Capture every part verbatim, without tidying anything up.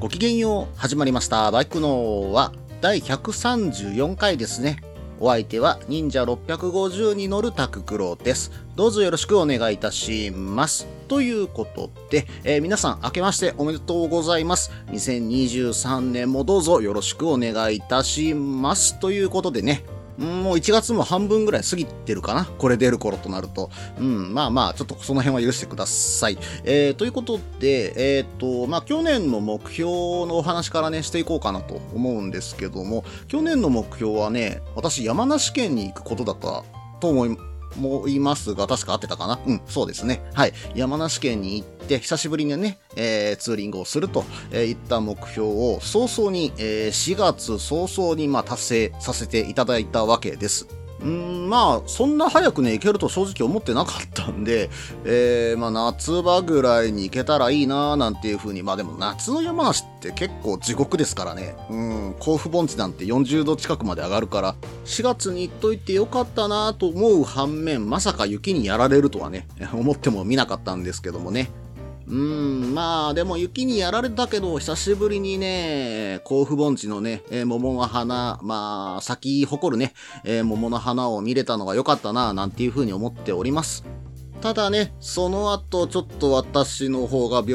ごきげんよう、始まりましたバイクの輪だいひゃくさんじゅうよんかいですね。お相手は忍者ろっぴゃくごじゅうに乗るタククロです。どうぞよろしくお願いいたします。ということで、えー、皆さん明けましておめでとうございます。にせんにじゅうさんねんもどうぞよろしくお願いいたします。ということでね、もういちがつも半分ぐらい過ぎてるかな、これ出る頃となると。うん、まあまあ、ちょっとその辺は許してください。えー、ということで、えっと、まあ去年の目標のお話からね、していこうかなと思うんですけども、去年の目標はね、私山梨県に行くことだったと思い、思いますが、確か合ってたかな？うん、そうですね。はい。山梨県に行って、久しぶりにね、えー、ツーリングをするといった目標を早々に、えー、しがつ早々にまあ達成させていただいたわけです。うーん、まあ、そんな早くね、行けると正直思ってなかったんで、えー、まあ、夏場ぐらいに行けたらいいなーなんていう風に、まあでも夏の山梨って結構地獄ですからね。うん、甲府盆地なんてよんじゅうど近くまで上がるから、しがつに行っといてよかったなーと思う反面、まさか雪にやられるとはね、思っても見なかったんですけどもね。うーん、まあでも雪にやられたけど、久しぶりにね、甲府盆地のね、えー、桃の花、まあ咲き誇るね、えー、桃の花を見れたのが良かったな、なんていう風に思っております。ただね、その後ちょっと私の方が病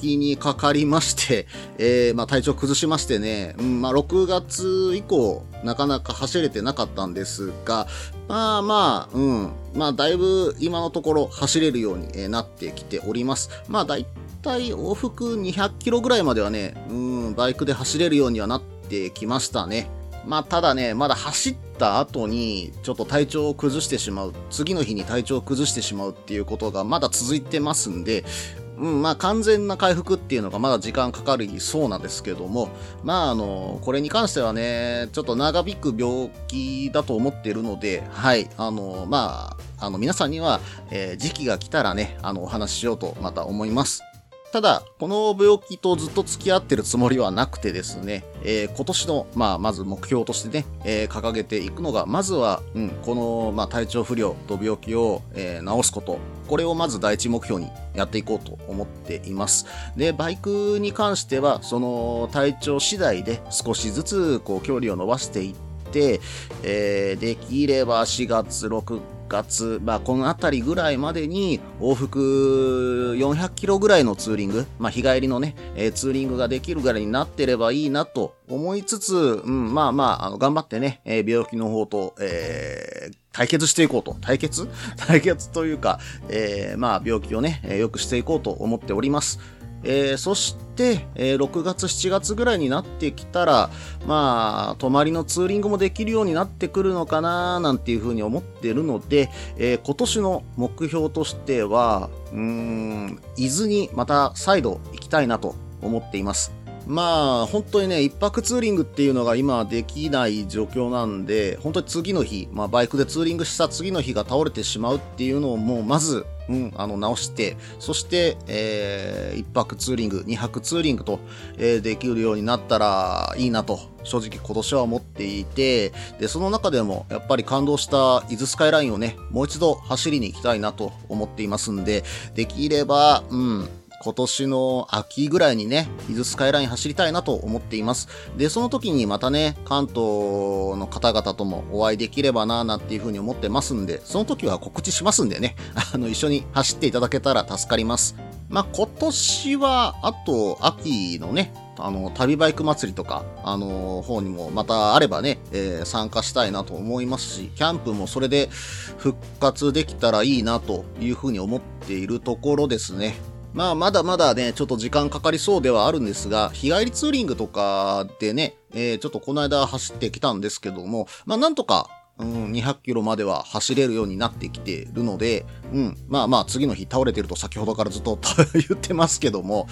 気にかかりまして、えー、まあ体調崩しましてね、うん、まあろくがつ以降、なかなか走れてなかったんですが、まあまあ、うん。まあだいぶ今のところ走れるようになってきております。まあだいたい往復にひゃくキロぐらいまではね、うん、バイクで走れるようにはなってきましたね。まあただね、まだ走った後にちょっと体調を崩してしまう、次の日に体調を崩してしまうっていうことがまだ続いてますんで、うん、まあ完全な回復っていうのがまだ時間かかりそうなんですけども、まああの、これに関してはね、ちょっと長引く病気だと思っているので、はい、あの、まあ、あの皆さんには、えー、時期が来たらね、あのお話ししようとまた思います。ただ、この病気とずっと付き合ってるつもりはなくてですね、えー、今年の、まあ、まず目標としてね、えー、掲げていくのが、まずは、うん、この、まあ、体調不良と病気を、えー、治すこと。これをまず第一目標にやっていこうと思っています。で、バイクに関しては、その体調次第で少しずつ、こう、距離を伸ばしていって、えー、できればしがつ、ろくがつ、まあ、このあたりぐらいまでに往復よんひゃくキロぐらいのツーリング、まあ、日帰りのね、えー、ツーリングができるぐらいになってればいいなと思いつつ、うん、まあまあ、あの、頑張ってね、えー、病気の方と、えー、対決していこうと、対決対決というか、えー、まあ、病気をね、えー、良くしていこうと思っております。えー、そして、えー、ろくがつ、しちがつぐらいになってきたら、まあ、泊まりのツーリングもできるようになってくるのかな、なんていうふうに思ってるので、えー、今年の目標としては、うーん、伊豆にまた再度行きたいなと思っています。まあ、本当にね、一泊ツーリングっていうのが今できない状況なんで、本当に次の日、まあ、バイクでツーリングした次の日が倒れてしまうっていうのをもう、まず、うん、あの、直して、そして、えー、一泊ツーリング、二泊ツーリングと、えー、できるようになったらいいなと、正直今年は思っていて、で、その中でも、やっぱり感動した伊豆スカイラインをね、もう一度走りに行きたいなと思っていますんで、できれば、うん、今年の秋ぐらいにね、伊豆スカイライン走りたいなと思っています。で、その時にまたね、関東の方々ともお会いできればな、なんていう風に思ってますんで、その時は告知しますんでね、あの、一緒に走っていただけたら助かります。まあ、今年は、あと、秋のね、あの、旅バイク祭りとか、あの、方にもまたあればね、えー、参加したいなと思いますし、キャンプもそれで復活できたらいいな、という風に思っているところですね。まあまだまだね、ちょっと時間かかりそうではあるんですが、日帰りツーリングとかでね、えー、ちょっとこの間走ってきたんですけども、まあなんとか、うん、にひゃくキロまでは走れるようになってきてるので、うん、まあまあ次の日倒れてると先ほどからずっと言ってますけども、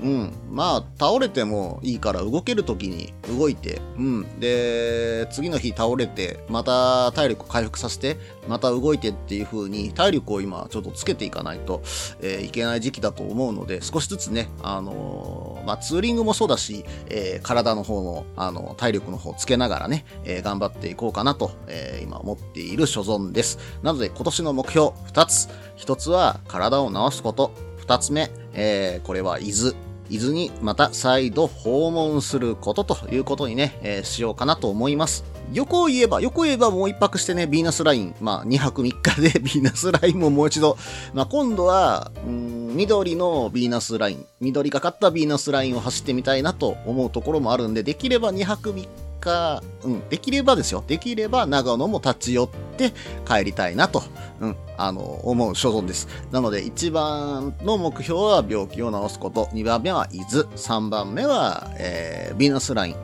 うん、まあ倒れてもいいから動ける時に動いて、うん、で次の日倒れてまた体力を回復させてまた動いてっていう風に体力を今ちょっとつけていかないと、えー、いけない時期だと思うので、少しずつね、あのー、まあツーリングもそうだし、えー、体の方の、あのー、体力の方つけながらね、えー、頑張っていこうかなと、えー今思っている所存です。なので今年の目標ふたつ。ひとつは体を治すこと。ふたつめ、えー、これは伊豆。伊豆にまた再度訪問することということにね、えー、しようかなと思います。横を言えば、横を言えばもう一泊してね、ビーナスライン、まあにはくみっかでビーナスラインももう一度、まあ今度は、うーん、緑のビーナスライン、緑がかったビーナスラインを走ってみたいなと思うところもあるんで、できればにはくみっか、うん、できればですよ。できれば長野も立ち寄って帰りたいなと、うん、あの思う所存です。なのでいちばんの目標は病気を治すこと、にばんめは伊豆、さんばんめは、えー、ビーナスライン。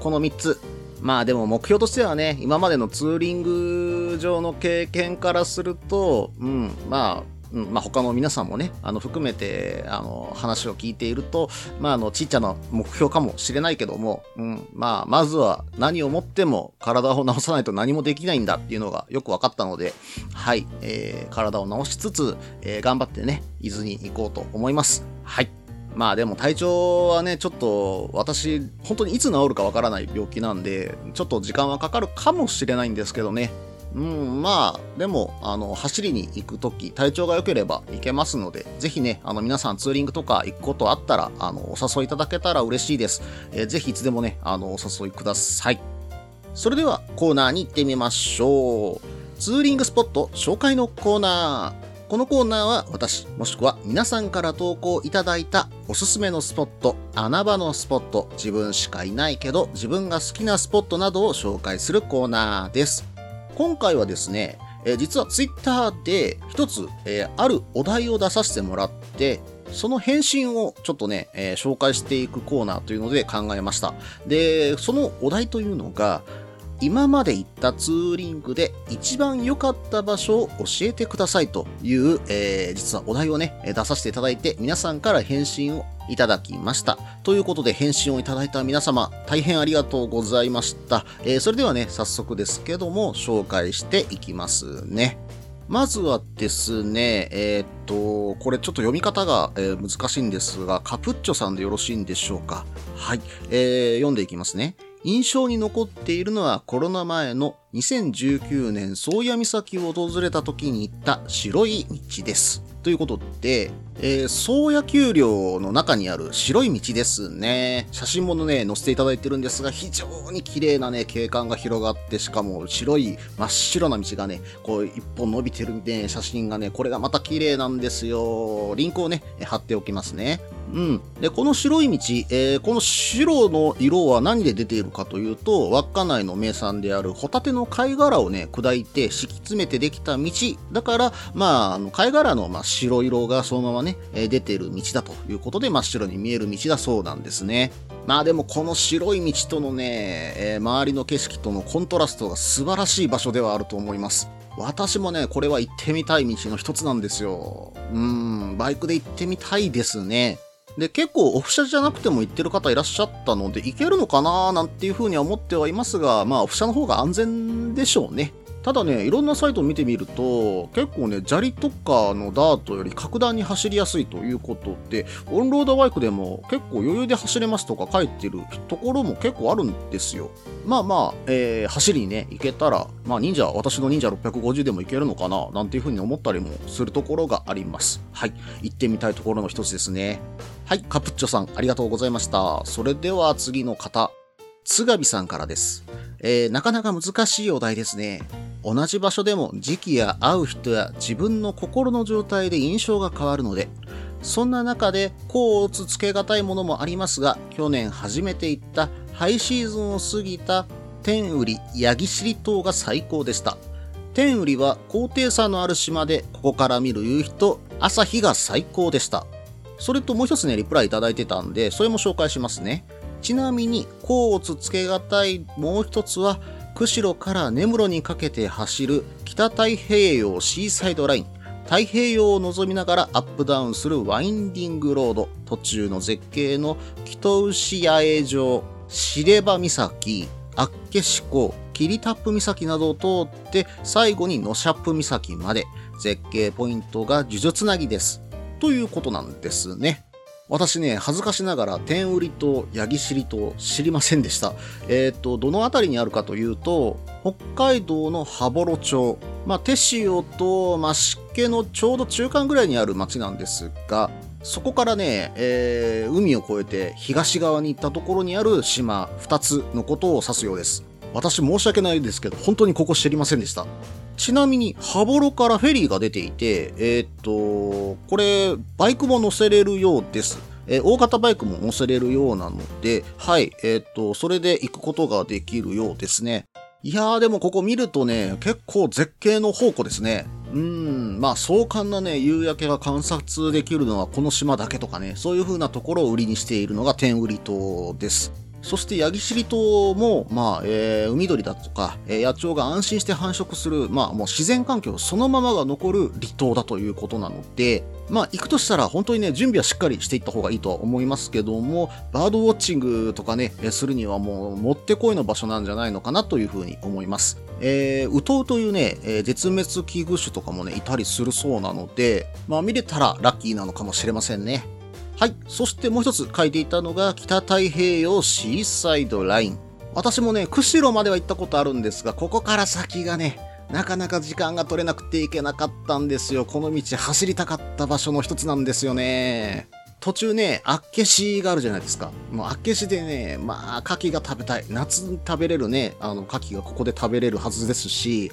このみっつ。まあでも目標としてはね、今までのツーリング上の経験からすると、うん、まあ。うん、まあ、他の皆さんもね、あの、含めて、あの、話を聞いていると、まあ、あの、ちっちゃな目標かもしれないけども、うん、まあ、まずは何をもっても体を治さないと何もできないんだっていうのがよく分かったので、はい、えー、体を治しつつ、えー、頑張ってね、伊豆に行こうと思います。はい。まあでも体調はね、ちょっと私本当にいつ治るかわからない病気なんで、ちょっと時間はかかるかもしれないんですけどね。うん、まあ、でも、あの、走りに行くとき、体調が良ければ行けますので、ぜひね、あの、皆さんツーリングとか行くことあったら、あの、お誘いいただけたら嬉しいです。えー、ぜひいつでもね、あの、お誘いください。それでは、コーナーに行ってみましょう。ツーリングスポット紹介のコーナー。このコーナーは私、もしくは皆さんから投稿いただいたおすすめのスポット、穴場のスポット、自分しかいないけど、自分が好きなスポットなどを紹介するコーナーです。今回はですね、えー、実はツイッターで一つ、えー、あるお題を出させてもらって、その返信をちょっとね、えー、紹介していくコーナーというので考えました。で、そのお題というのが、今まで行ったツーリングで一番良かった場所を教えてくださいという、えー、実はお題をね、出させていただいて、皆さんから返信をいただきました。ということで、返信をいただいた皆様、大変ありがとうございました。えー、それではね、早速ですけども、紹介していきますね。まずはですね、えー、っと、これちょっと読み方が、えー、難しいんですが、カプッチョさんでよろしいんでしょうか。はい、えー、読んでいきますね。印象に残っているのはコロナ前のにせんじゅうきゅうねん宗谷岬を訪れた時に行った白い道です。ということで、えー、宗谷丘陵の中にある白い道ですね。写真もね、載せていただいてるんですが、非常に綺麗なね、景観が広がって、しかも白い真っ白な道がね、こう一本伸びてるね、写真がね、これがまた綺麗なんですよ。リンクをね、貼っておきますね。うん。で、この白い道、えー、この白の色は何で出ているかというと、稚内の名産であるホタテの貝殻をね、砕いて敷き詰めてできた道。だから、まあ、あの貝殻の、まあ、白色がそのままね、えー、出ている道だということで、真っ白に見える道だそうなんですね。まあでもこの白い道とのね、えー、周りの景色とのコントラストが素晴らしい場所ではあると思います。私もね、これは行ってみたい道の一つなんですよ。うーん、バイクで行ってみたいですね。で、結構オフ車じゃなくても行ってる方いらっしゃったので、行けるのかなーなんていうふうには思ってはいますが、まあオフ車の方が安全でしょうね。ただね、いろんなサイトを見てみると、結構ね、砂利とかのダートより格段に走りやすいということで、オンロードバイクでも結構余裕で走れますとか書いてるところも結構あるんですよ。まあまあ、えー、走りにね、行けたら、まあ忍者、私の忍者ろっぴゃくごじゅうでも行けるのかな、なんていうふうに思ったりもするところがあります。はい。行ってみたいところの一つですね。はい、カプッチョさん、ありがとうございました。それでは次の方、津上さんからです。えー、なかなか難しいお題ですね。同じ場所でも時期や会う人や自分の心の状態で印象が変わるので、そんな中で甲をつつけがたいものもありますが、去年初めて行ったハイシーズンを過ぎた天売八木尻島が最高でした。天売は高低差のある島で、ここから見る夕日と朝日が最高でした。それともう一つね、リプライいただいてたんで、それも紹介しますね。ちなみに甲をつつけがたいもう一つは釧路から根室にかけて走る北太平洋シーサイドライン、太平洋を望みながらアップダウンするワインディングロード、途中の絶景の北牛八重城、白馬岬、厚岸港、霧多布岬などを通って最後にノシャップ岬まで、絶景ポイントが数珠つなぎですということなんですね。私ね、恥ずかしながら天売島、八木尻島知りませんでした。えっと、どのあたりにあるかというと、北海道の羽幌町、まあ、手塩と増毛のちょうど中間ぐらいにある町なんですが、そこからね、えー、海を越えて東側に行ったところにある島ふたつのことを指すようです。私申し訳ないですけど、本当にここ知りませんでした。ちなみに、羽幌からフェリーが出ていて、えー、っと、これ、バイクも乗せれるようです。えー、大型バイクも乗せれるようなので、はい、えー、っと、それで行くことができるようですね。いやー、でもここ見るとね、結構絶景の宝庫ですね。うーん、まあ、壮観なね、夕焼けが観察できるのはこの島だけとかね、そういう風なところを売りにしているのが天売島です。そして八木尻島も、まあ、えー、海鳥だとか、えー、野鳥が安心して繁殖する、まあ、もう自然環境そのままが残る離島だということなので、まあ、行くとしたら本当にね、準備はしっかりしていった方がいいとは思いますけども、バードウォッチングとかね、えー、するにはもう、もってこいの場所なんじゃないのかなというふうに思います。えー、ウトウというね、えー、絶滅危惧種とかもね、いたりするそうなので、まあ、見れたらラッキーなのかもしれませんね。はい。そしてもう一つ書いていたのが北太平洋シーサイドライン。私もね、釧路までは行ったことあるんですが、ここから先がね、なかなか時間が取れなくて行けなかったんですよ。この道走りたかった場所の一つなんですよね。途中ね、厚岸があるじゃないですか。もう厚岸でね、まあ、牡蠣が食べたい。夏に食べれるね、あの、牡蠣がここで食べれるはずですし、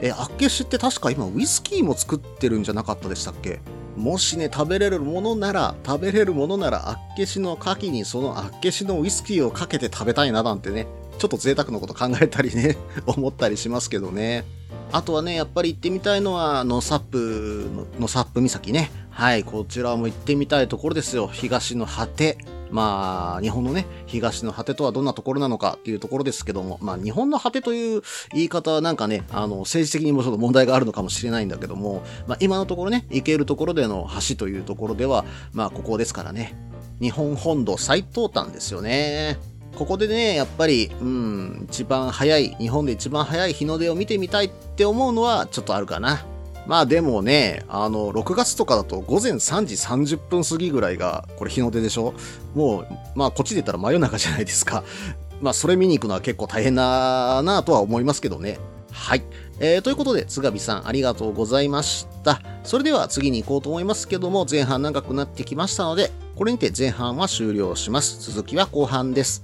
え、厚岸って確か今ウイスキーも作ってるんじゃなかったでしたっけ？もしね、食べれるものなら、食べれるものなら、厚岸の牡蠣にその厚岸のウイスキーをかけて食べたいななんてね、ちょっと贅沢なこと考えたりね、思ったりしますけどね。あとはね、やっぱり行ってみたいのは、ノサップ、ノサップ岬ね。はい、こちらも行ってみたいところですよ。東の果て。まあ、日本のね、東の果てとはどんなところなのかっていうところですけども、まあ、日本の果てという言い方はなんかね、あの、政治的にもちょっと問題があるのかもしれないんだけども、まあ、今のところね、行けるところでの橋というところでは、まあ、ここですからね、日本本土最東端ですよね。ここでね、やっぱり、うん、一番早い、日本で一番早い日の出を見てみたいって思うのはちょっとあるかな。まあでもね、あの、ろくがつとかだと午前さんじさんじゅっぷん過ぎぐらいが、これ日の出でしょ？もう、まあこっちで言ったら真夜中じゃないですか。まあそれ見に行くのは結構大変だなぁとは思いますけどね。はい。えー、ということで、津上さんありがとうございました。それでは次に行こうと思いますけども、前半長くなってきましたので、これにて前半は終了します。続きは後半です。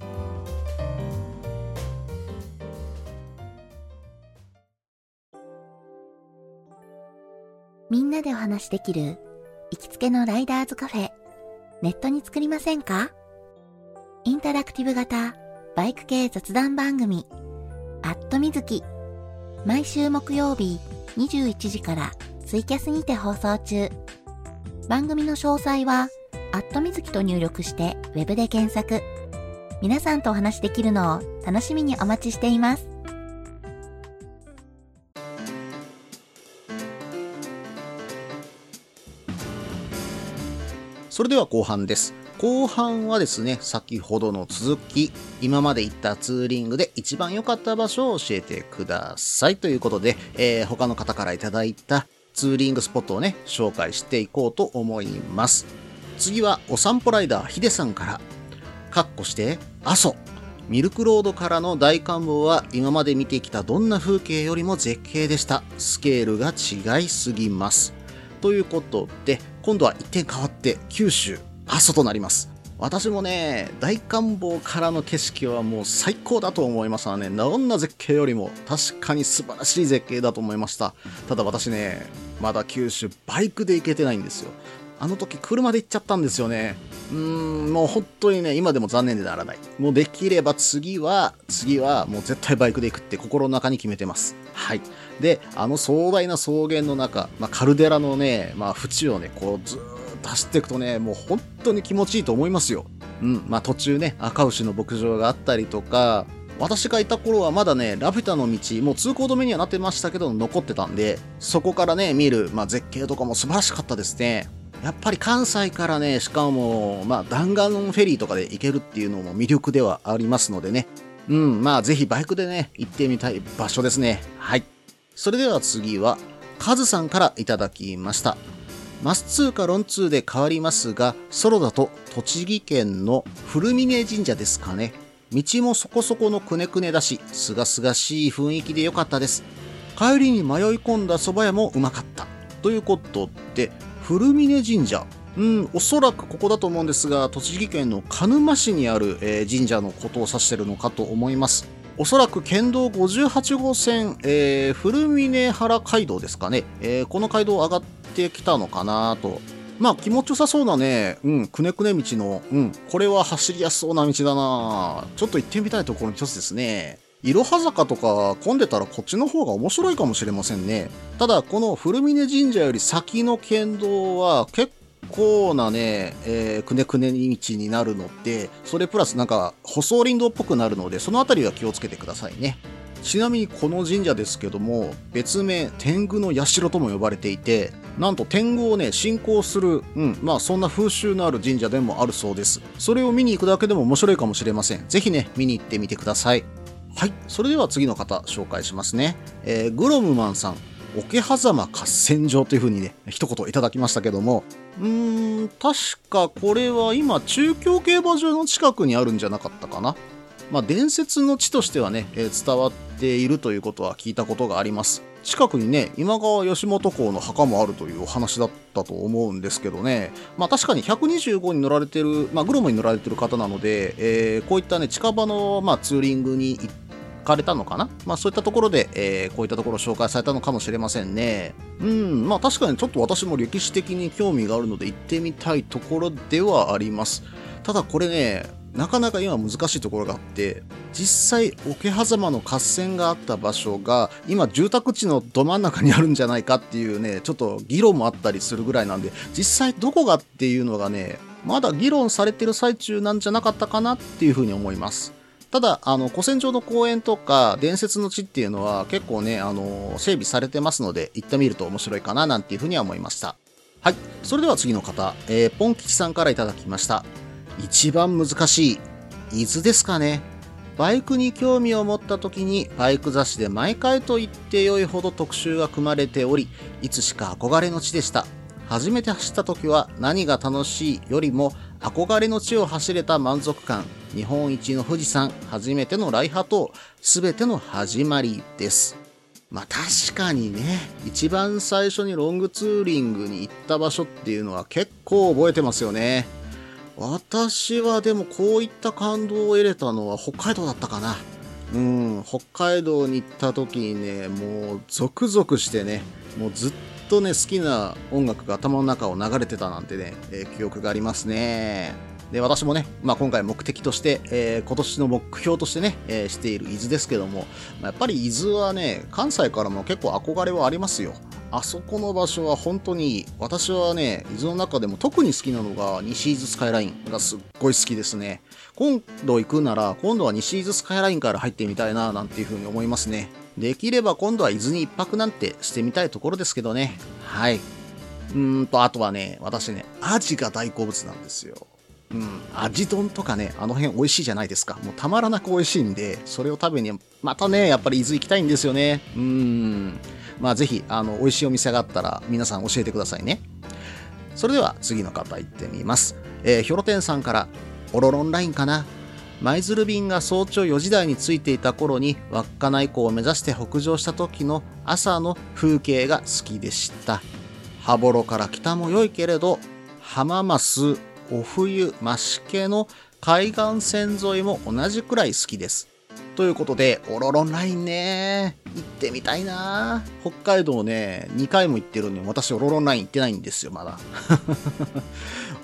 みんなでお話しできる行きつけのライダーズカフェ、ネットに作りませんか？インタラクティブ型バイク系雑談番組アットみずき、毎週木曜日にじゅういちじからツイキャスにて放送中。番組の詳細はアットみずきと入力してウェブで検索。皆さんとお話しできるのを楽しみにお待ちしています。それでは後半です。後半はですね、先ほどの続き、今まで行ったツーリングで一番良かった場所を教えてくださいということで、えー、他の方からいただいたツーリングスポットをね、紹介していこうと思います。次はお散歩ライダーヒデさんから、かっこして、阿蘇。ミルクロードからの大観望は今まで見てきたどんな風景よりも絶景でした。スケールが違いすぎます。ということで、今度は一点変わって九州阿蘇となります。私もね、大観望からの景色はもう最高だと思いましたね。どんな絶景よりも確かに素晴らしい絶景だと思いました。ただ私ね、まだ九州バイクで行けてないんですよ。あの時車で行っちゃったんですよね。うーん、もう本当にね、今でも残念でならない。もうできれば次は次はもう絶対バイクで行くって心の中に決めてます。はい。で、あの壮大な草原の中、まあ、カルデラのね、まあ、縁をね、こうずーっと走っていくとね、もう本当に気持ちいいと思いますよ。うん、まあ、途中ね、赤牛の牧場があったりとか、私がいた頃はまだね、ラピュタの道、もう通行止めにはなってましたけど、残ってたんで、そこからね、見る、まあ、絶景とかも素晴らしかったですね。やっぱり関西からね、しかも、まあ、弾丸のフェリーとかで行けるっていうのも魅力ではありますのでね。うん、まあ、ぜひバイクでね、行ってみたい場所ですね。はい。それでは次は、カズさんからいただきました。マスツーかロンツーで変わりますが、ソロだと栃木県の古峰神社ですかね。道もそこそこのくねくねだし、すがすがしい雰囲気で良かったです。帰りに迷い込んだ蕎麦屋もうまかった。ということで、古峰神社。うん、おそらくここだと思うんですが、栃木県の鹿沼市にある、えー、神社のことを指しているのかと思います。おそらく県道ごじゅうはちごうせん、えー、古峰原街道ですかね。えー、この街道上がってきたのかなと。まあ気持ちよさそうなね、うん、くねくね道の、うん、これは走りやすそうな道だな。ちょっと行ってみたいところの一つですね。いろは坂とか混んでたらこっちの方が面白いかもしれませんね。ただこの古峰神社より先の県道は結構なね、えー、くねくね道になるので、それプラスなんか舗装林道っぽくなるので、そのあたりは気をつけてくださいね。ちなみにこの神社ですけども、別名天狗の社とも呼ばれていて、なんと天狗をね信仰する、うん、まあそんな風習のある神社でもあるそうです。それを見に行くだけでも面白いかもしれません。ぜひね見に行ってみてください。はい、それでは次の方紹介しますね。えー、グロムマンさん、桶狭間合戦場という風にね一言いただきましたけども、うーん、確かこれは今中京競馬場の近くにあるんじゃなかったかな。まあ、伝説の地としてはね、えー、伝わっているということは聞いたことがあります。近くにね、今川義元公の墓もあるというお話だったと思うんですけどね。まあ確かにひゃくにじゅうごに乗られてる、まあグロムに乗られてる方なので、えー、こういったね近場の、まあ、ツーリングに行って行かれたのかな、まあそういったところで、えー、こういったところを紹介されたのかもしれませんね。うん、まあ確かにちょっと私も歴史的に興味があるので行ってみたいところではあります。ただこれね、なかなか今難しいところがあって、実際桶狭間の合戦があった場所が今住宅地のど真ん中にあるんじゃないかっていうね、ちょっと議論もあったりするぐらいなんで、実際どこがっていうのがね、まだ議論されてる最中なんじゃなかったかなっていうふうに思います。ただ、あの、古戦場の公園とか、伝説の地っていうのは結構ね、あのー、整備されてますので、行ってみると面白いかな、なんていうふうには思いました。はい。それでは次の方、えー、ポン吉さんからいただきました。一番難しい、伊豆ですかね。バイクに興味を持った時に、バイク雑誌で毎回と言って良いほど特集が組まれており、いつしか憧れの地でした。初めて走った時は何が楽しいよりも憧れの地を走れた満足感、日本一の富士山、初めてのライハと全ての始まりです。まあ確かにね、一番最初にロングツーリングに行った場所っていうのは結構覚えてますよね。私はでもこういった感動を得れたのは北海道だったかな。うん、北海道に行った時にね、もうゾクゾクしてね、もうずっとずっとね好きな音楽が頭の中を流れてたなんてね、えー、記憶がありますね。で、私もね、まあ、今回目的として、えー、今年の目標としてね、えー、している伊豆ですけども、まあ、やっぱり伊豆はね関西からも結構憧れはありますよ。あそこの場所は本当に私はね、伊豆の中でも特に好きなのが西伊豆スカイラインがすっごい好きですね。今度行くなら今度は西伊豆スカイラインから入ってみたいななんていうふうに思いますね。できれば今度は伊豆に一泊なんてしてみたいところですけどね。はい。うーんと、あとはね、私ね、アジが大好物なんですよ。うん、アジ丼とかね、あの辺美味しいじゃないですか。もうたまらなく美味しいんで、それを食べに、またね、やっぱり伊豆行きたいんですよね。うーん。まあぜひ、あの、美味しいお店があったら皆さん教えてくださいね。それでは次の方行ってみます。えー、ひょろてんさんから、オロロンラインかな。舞鶴便が早朝よじだいに着いていた頃に稚内港を目指して北上した時の朝の風景が好きでした。羽幌から北も良いけれど、浜益、お冬、増毛の海岸線沿いも同じくらい好きです。ということで、オロロンラインね、行ってみたいな。北海道ね、にかいも行ってるのに私オロロンライン行ってないんですよ、まだ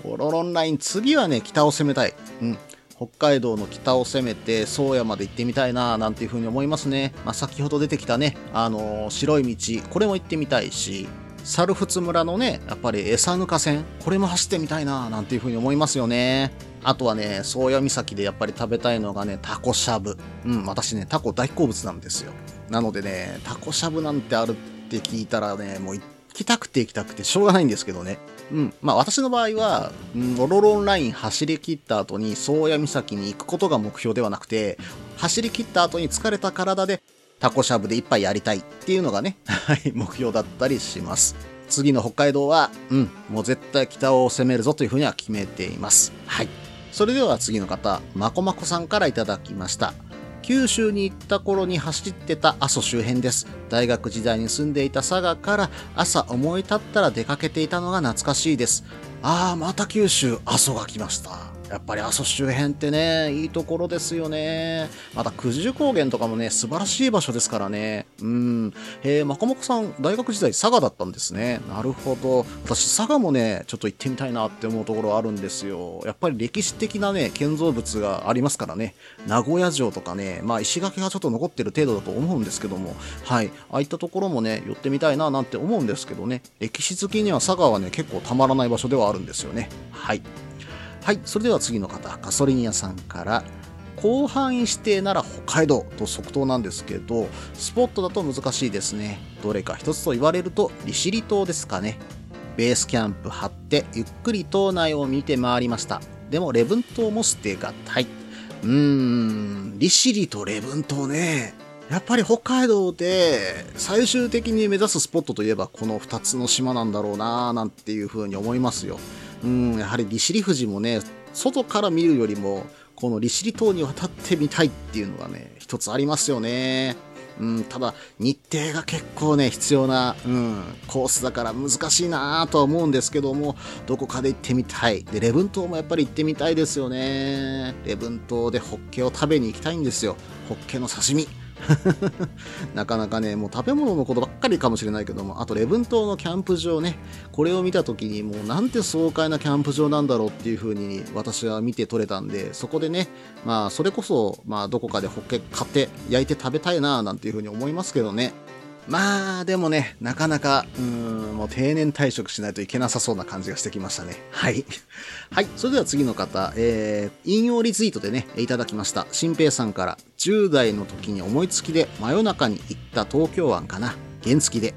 オロロンライン、次はね北を攻めたい。うん、北海道の北を攻めて宗谷まで行ってみたいななんていうふうに思いますね。まあ、先ほど出てきたね、あのー、白い道、これも行ってみたいし、猿払村のね、やっぱり餌ぬか線、これも走ってみたいななんていうふうに思いますよね。あとはね、宗谷岬でやっぱり食べたいのがね、タコしゃぶ。うん、私ね、タコ大好物なんですよ。なのでね、タコしゃぶなんてあるって聞いたらね、もう行きたくて行きたくてしょうがないんですけどね。うん、まあ私の場合は、うん、オロロンライン走り切った後に宗谷岬に行くことが目標ではなくて、走り切った後に疲れた体でタコしゃぶで一杯やりたいっていうのがね、はい、目標だったりします。次の北海道は、うん、もう絶対北を攻めるぞというふうには決めています。はい。それでは次の方、まこまこさんからいただきました。九州に行った頃に走ってた阿蘇周辺です。大学時代に住んでいた佐賀から朝思い立ったら出かけていたのが懐かしいです。あー、また九州、阿蘇が来ました。やっぱり阿蘇周辺ってね、いいところですよね。また九十高原とかもね、素晴らしい場所ですからね。うん。えー、まこまこさん、大学時代佐賀だったんですね。なるほど。私、佐賀もね、ちょっと行ってみたいなって思うところあるんですよ。やっぱり歴史的なね、建造物がありますからね。名古屋城とかね、まあ石垣がちょっと残ってる程度だと思うんですけども、はい。ああいったところもね、寄ってみたいななんて思うんですけどね。歴史好きには佐賀はね、結構たまらない場所ではあるんですよね。はい。はい、それでは次の方、ガソリン屋さんから、広範囲指定なら北海道と即答なんですけど、スポットだと難しいですね。どれか一つと言われると利尻島ですかね。ベースキャンプ張ってゆっくり島内を見て回りました。でも礼文島も捨てがたい。うーん、利尻と礼文島ね。やっぱり北海道で最終的に目指すスポットといえばこのふたつの島なんだろうなーなんていうふうに思いますよ。うん、やはり利尻富士もね、外から見るよりも、この利尻島に渡ってみたいっていうのがね、一つありますよね。うん、ただ、日程が結構ね、必要な、うん、コースだから難しいなぁとは思うんですけども、どこかで行ってみたい。で、礼文島もやっぱり行ってみたいですよね。礼文島でホッケを食べに行きたいんですよ。ホッケの刺身。なかなかね、もう食べ物のことばっかりかもしれないけども、あと礼文島のキャンプ場ね、これを見た時にもうなんて爽快なキャンプ場なんだろうっていう風に私は見て取れたんで、そこでね、まあそれこそ、まあどこかでホッケ買って焼いて食べたいなぁなんていう風に思いますけどね。まあでもね、なかなかうーんもう定年退職しないといけなさそうな感じがしてきましたね。はいはい、それでは次の方、えー、引用リツイートでねいただきました新平さんから、じゅう代の時に思いつきで真夜中に行った東京湾かな、原付で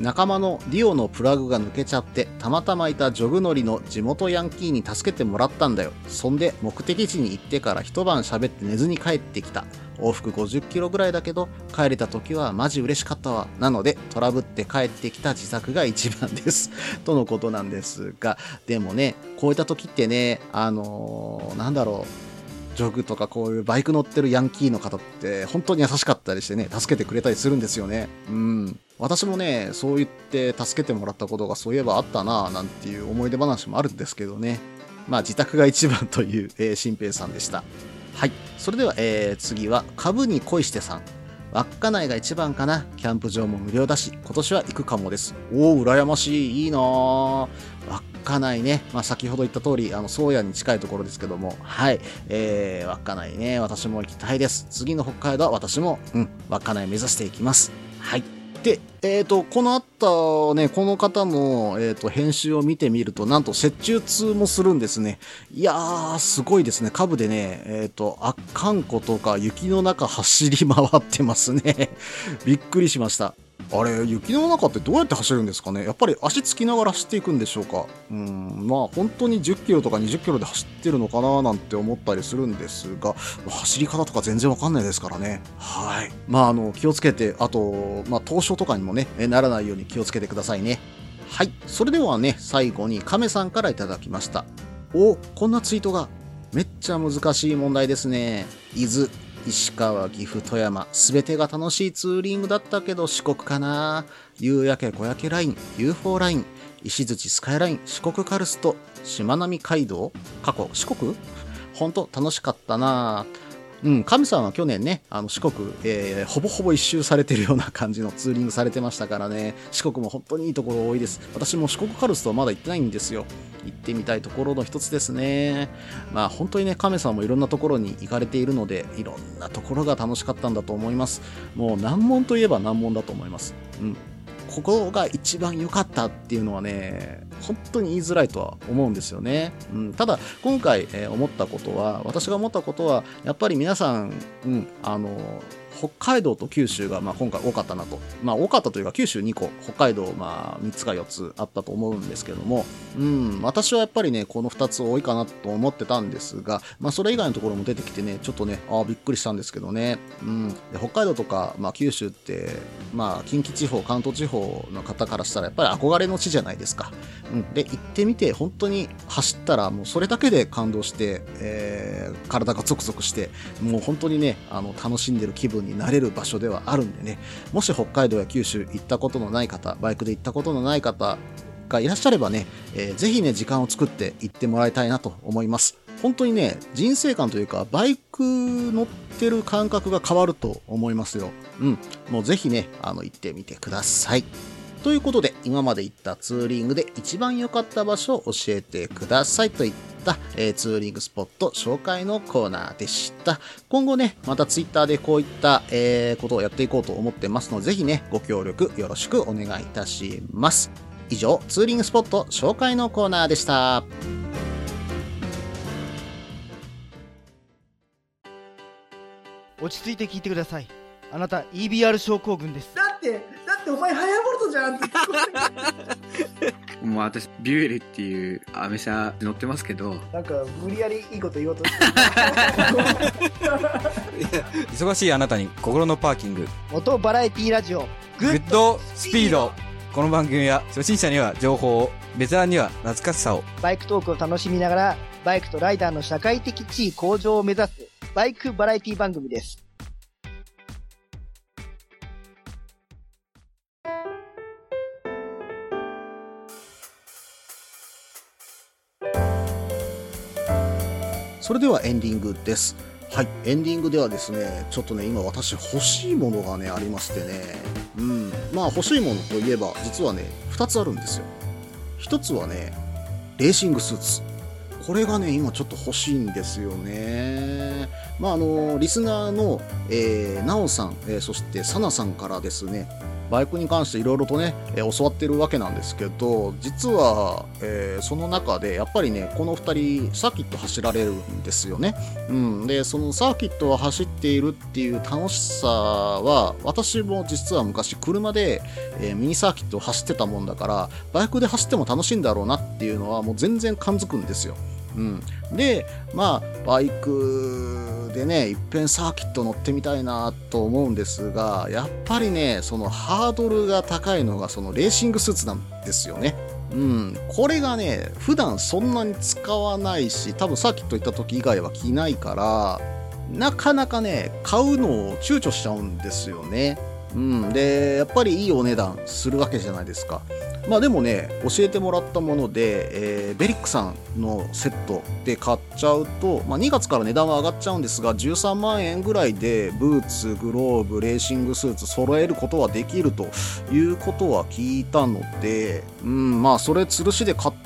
仲間のディオのプラグが抜けちゃって、たまたまいたジョグ乗りの地元ヤンキーに助けてもらったんだよ。そんで目的地に行ってから一晩喋って寝ずに帰ってきた。往復ごじゅっキロぐらいだけど帰れた時はマジ嬉しかったわ。なのでトラブって帰ってきた自作が一番ですとのことなんですが、でもね、こういった時ってね、あのー、なんだろう、ジョグとかこういうバイク乗ってるヤンキーの方って本当に優しかったりしてね、助けてくれたりするんですよね。うん。私もね、そう言って助けてもらったことがそういえばあったなぁなんていう思い出話もあるんですけどね。まあ自宅が一番という、えー、新平さんでした。はい。それでは、えー、次は株に恋してさん。稚内が一番かな。キャンプ場も無料だし、今年は行くかもです。おお、羨ましい。いいなぁ。稚内ね。まあ、先ほど言った通り、あの、宗谷に近いところですけども、はい。えー、稚内ね。私も行きたいです。次の北海道は私も、うん、稚内目指していきます。はい。で、えっと、このあったね、この方の、えっと、編集を見てみると、なんと、折衷通もするんですね。いやー、すごいですね。下部でね、えっと、あかんことか、雪の中走り回ってますね。びっくりしました。あれ、雪の中ってどうやって走るんですかね。やっぱり足つきながら走っていくんでしょうか。うーん、まあ、本当にじゅっキロとかにじゅっキロで走ってるのかななんて思ったりするんですが、走り方とか全然わかんないですからね。はい。まあ、あの、気をつけて、あと、まあ、凍傷とかにもね、ならないように気をつけてくださいね。はい。それではね、最後に亀さんからいただきました。お、こんなツイートが。めっちゃ難しい問題ですね。伊豆、石川、岐阜、富山、すべてが楽しいツーリングだったけど四国かな。夕焼け小焼けライン、ユーフォー ライン、石槌スカイライン、四国カルスト、しまなみ海道、過去四国、ほんと楽しかったな。うん、神さんは去年ね、あの四国、えー、ほぼほぼ一周されてるような感じのツーリングされてましたからね。四国も本当にいいところ多いです。私も四国カルストはまだ行ってないんですよ。行ってみたいところの一つですね。まあ本当にね、亀さんもいろんなところに行かれているので、いろんなところが楽しかったんだと思います。もう難問といえば難問だと思います。うん。ここが一番良かったっていうのはね、本当に言いづらいとは思うんですよね、うん、ただ今回、えー、思ったことは私が思ったことはやっぱり皆さん、うん、あの北海道と九州が、まあ、今回多かったなと、まあ、多かったというか九州にこ北海道、まあ、みっつかよっつあったと思うんですけれども、うん、私はやっぱりねこのふたつ多いかなと思ってたんですが、まあ、それ以外のところも出てきてねちょっとねあびっくりしたんですけどね、うん、で北海道とか、まあ、九州って、まあ、近畿地方関東地方の方からしたらやっぱり憧れの地じゃないですか、うん、で行ってみて本当に走ったらもうそれだけで感動して、えー、体がゾクゾクしてもう本当にねあの楽しんでる気分になれる場所ではあるんでね、もし北海道や九州行ったことのない方、バイクで行ったことのない方がいらっしゃればね、えー、ぜひね時間を作って行ってもらいたいなと思います。本当にね人生観というかバイク乗ってる感覚が変わると思いますよ、うん、もうぜひねあの行ってみてくださいということで、今まで行ったツーリングで一番良かった場所を教えてくださいといった、えー、ツーリングスポット紹介のコーナーでした。今後ね、またツイッターでこういった、えー、ことをやっていこうと思ってますので、ぜひね、ご協力よろしくお願いいたします。以上、ツーリングスポット紹介のコーナーでした。落ち着いて聞いてください。あなた イービーアール 症候群です。だってお前ハヤボルトじゃんってもう私ビュエルっていうアメ車乗ってますけど、なんか無理やりいいこと言おうとして忙しいあなたに心のパーキング、元バラエティラジオグッドスピード。この番組は初心者には情報を、ベテランには懐かしさを、バイクトークを楽しみながらバイクとライダーの社会的地位向上を目指すバイクバラエティ番組です。それではエンディングです。はい、エンディングではですね、ちょっとね、今私欲しいものがね、ありましてね、うん、まあ欲しいものといえば、実はね、ふたつあるんですよ。ひとつはね、レーシングスーツ。これがね、今ちょっと欲しいんですよね。まああの、リスナーの、えー、ナオさん、えー、そしてサナさんからですね、バイクに関していろいろとね、えー、教わってるわけなんですけど、実は、えー、その中でやっぱりねこのふたりサーキット走られるんですよね、うん、でそのサーキットを走っているっていう楽しさは私も実は昔車で、えー、ミニサーキットを走ってたもんだから、バイクで走っても楽しいんだろうなっていうのはもう全然感づくんですよ、うん、でまあバイクでねいっぺんサーキット乗ってみたいなと思うんですが、やっぱりねそのハードルが高いのがそのレーシングスーツなんですよね、うん、これがね普段そんなに使わないし、多分サーキット行った時以外は着ないから、なかなかね買うのを躊躇しちゃうんですよね、うん、でやっぱりいいお値段するわけじゃないですか。まあでもね教えてもらったもので、えー、ベリックさんのセットで買っちゃうと、まあ、にがつから値段は上がっちゃうんですが、じゅうさんまんえんぐらいでブーツ、グローブ、レーシングスーツ揃えることはできるということは聞いたので、うん、まあそれ吊るしで買って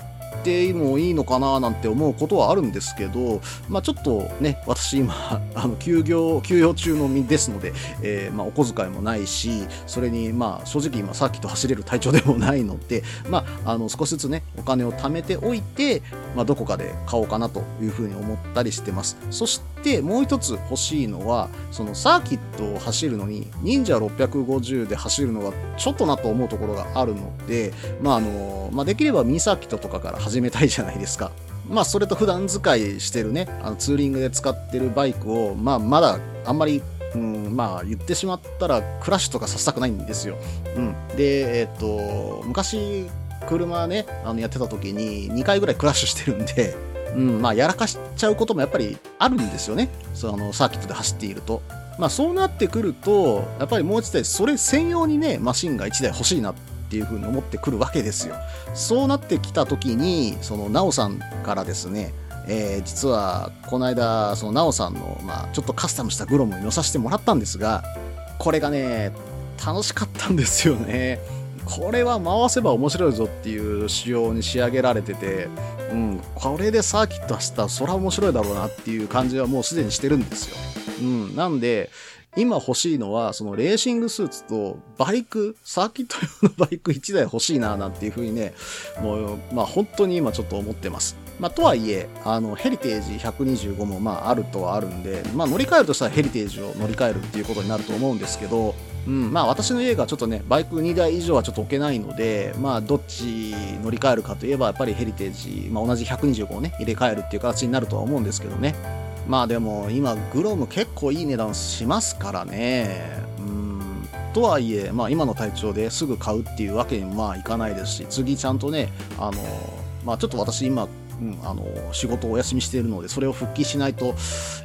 もいいのかななんて思うことはあるんですけど、まあちょっとね私今あの休業休養中の身ですので、えー、まあお小遣いもないし、それにまあ正直今サーキット走れる体調でもないので、まああの少しずつねお金を貯めておいて、まあどこかで買おうかなというふうに思ったりしてます。そしてもう一つ欲しいのは、そのサーキットを走るのに忍者ろっぴゃくごじゅうで走るのがちょっとなと思うところがあるので、まああの、まあ、できればミニサーキットとかから始めたいじゃないですか。まあそれと普段使いしてるね、あのツーリングで使ってるバイクを、まあまだあんまり、うん、まあ言ってしまったらクラッシュとかさせたくないんですよ。うん、でえっ、ー、と昔車ねあのやってた時ににかいぐらいクラッシュしてるんで、うん、まあやらかしちゃうこともやっぱりあるんですよね。そのサーキットで走っていると。まあそうなってくるとやっぱりもう一台それ専用にねマシンが一台欲しいな。っていう風に思ってくるわけですよ。そうなってきた時にそのナオさんからですね、えー、実はこの間そのナオさんの、まあ、ちょっとカスタムしたグロムに乗させてもらったんですが、これがね楽しかったんですよね。これは回せば面白いぞっていう仕様に仕上げられてて、うん、これでサーキット走ったらそら面白いだろうなっていう感じはもうすでにしてるんですよ、うん、なんで今欲しいのはそのレーシングスーツとバイク、サーキット用のバイクいちだい欲しいななんていう風にね、もうまあ本当に今ちょっと思ってます。まあとはいえあのヘリテージひゃくにじゅうごもまああるとはあるんで、まあ乗り換えるとしたらヘリテージを乗り換えるっていうことになると思うんですけど、うん、まあ私の家がちょっとねバイクにだい以上はちょっと置けないので、まあどっち乗り換えるかといえばやっぱりヘリテージ、まあ同じひゃくにじゅうごをね入れ替えるっていう形になるとは思うんですけどね。まあでも今グロム結構いい値段しますからね。うーん、とはいえまあ今の体調ですぐ買うっていうわけにもまあいかないですし、次ちゃんとねあのまあちょっと私今、うん、あの仕事をお休みしているのでそれを復帰しないと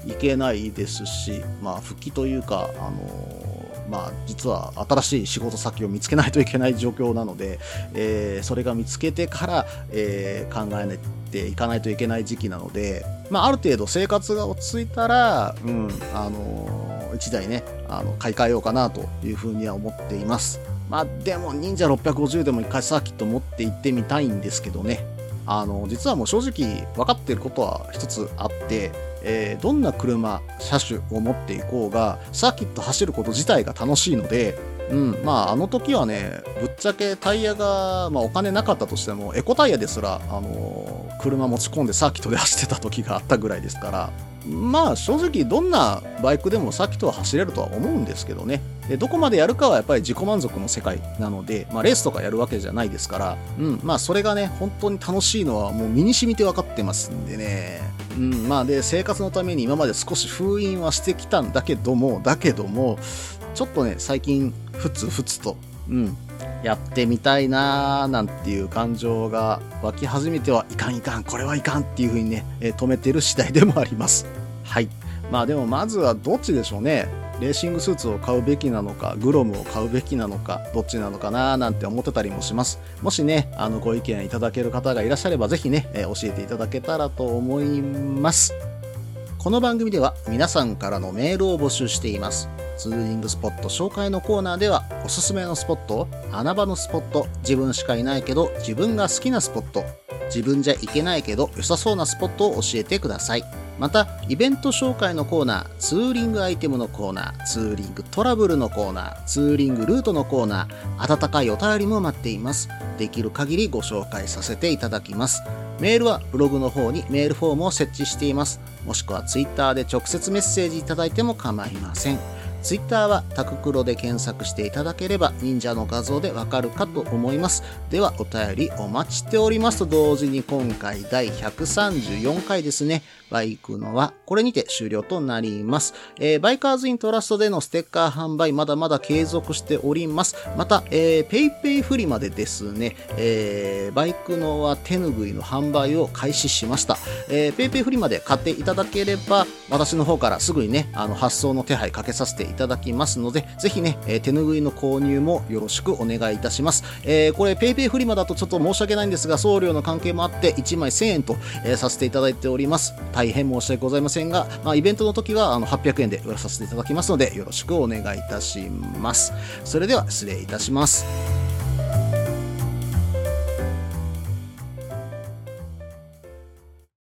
いけないですし、まあ復帰というかあの。まあ、実は新しい仕事先を見つけないといけない状況なので、えー、それが見つけてから、えー、考えていかないといけない時期なので、まあ、ある程度生活が落ち着いたら、うん、あのー、いちだいね、あの、買い替えようかなというふうには思っています。まあ、でも、忍者ろっぴゃくごじゅうでも一回サーキット持って行ってみたいんですけどね。あの、実はもう正直分かっていることは一つあって、えー、どんな車、車種を持っていこうが、サーキット走ること自体が楽しいので、うん、まあ、あの時はね、ぶっちゃけタイヤが、まあ、お金なかったとしても、エコタイヤですら、あのー、車持ち込んでサーキットで走ってた時があったぐらいですから、まあ、正直、どんなバイクでもサーキットは走れるとは思うんですけどね。で、どこまでやるかはやっぱり自己満足の世界なので、まあ、レースとかやるわけじゃないですから、うん、まあ、それがね、本当に楽しいのは、もう身に染みて分かってますんでね。うん、まあで生活のために今まで少し封印はしてきたんだけどもだけどもちょっとね最近ふつふつと、うん、やってみたいなーなんていう感情が湧き始めてはいかんいかんこれはいかんっていう風にね、えー、止めてる次第でもあります。はい、まあでもまずはどっちでしょうね。レーシングスーツを買うべきなのか、グロムを買うべきなのか、どっちなのかなーなんて思ってたりもします。もしね、あのご意見いただける方がいらっしゃればぜひね、えー、教えていただけたらと思います。この番組では皆さんからのメールを募集しています。ツーリングスポット紹介のコーナーではおすすめのスポット、穴場のスポット、自分しかいないけど自分が好きなスポット、自分じゃ行けないけど良さそうなスポットを教えてください。またイベント紹介のコーナー、ツーリングアイテムのコーナー、ツーリングトラブルのコーナー、ツーリングルートのコーナー、温かいお便りも待っています。できる限りご紹介させていただきます。メールはブログの方にメールフォームを設置しています。もしくはツイッターで直接メッセージいただいても構いません。ツイッターはタククロで検索していただければ忍者の画像でわかるかと思います。ではお便りお待ちしておりますと同時に今回だいひゃくさんじゅうよんかいですね、バイクのはこれにて終了となります、えー、バイカーズイントラストでのステッカー販売まだまだ継続しております。また、えー、ペイペイフリマでですね、えー、バイクのは手ぬぐいの販売を開始しました、えー、ペイペイフリマで買っていただければ私の方からすぐにねあの発送の手配かけさせていただきますのでぜひね、えー、手ぬぐいの購入もよろしくお願いいたします、えー、これペイペイフリマだとちょっと申し訳ないんですが送料の関係もあっていちまいせんえんと、えー、させていただいております。大変申し訳ございませんが、まあ、イベントの時はあのはっぴゃくえんで売らさせていただきますのでよろしくお願いいたします。それでは失礼いたします。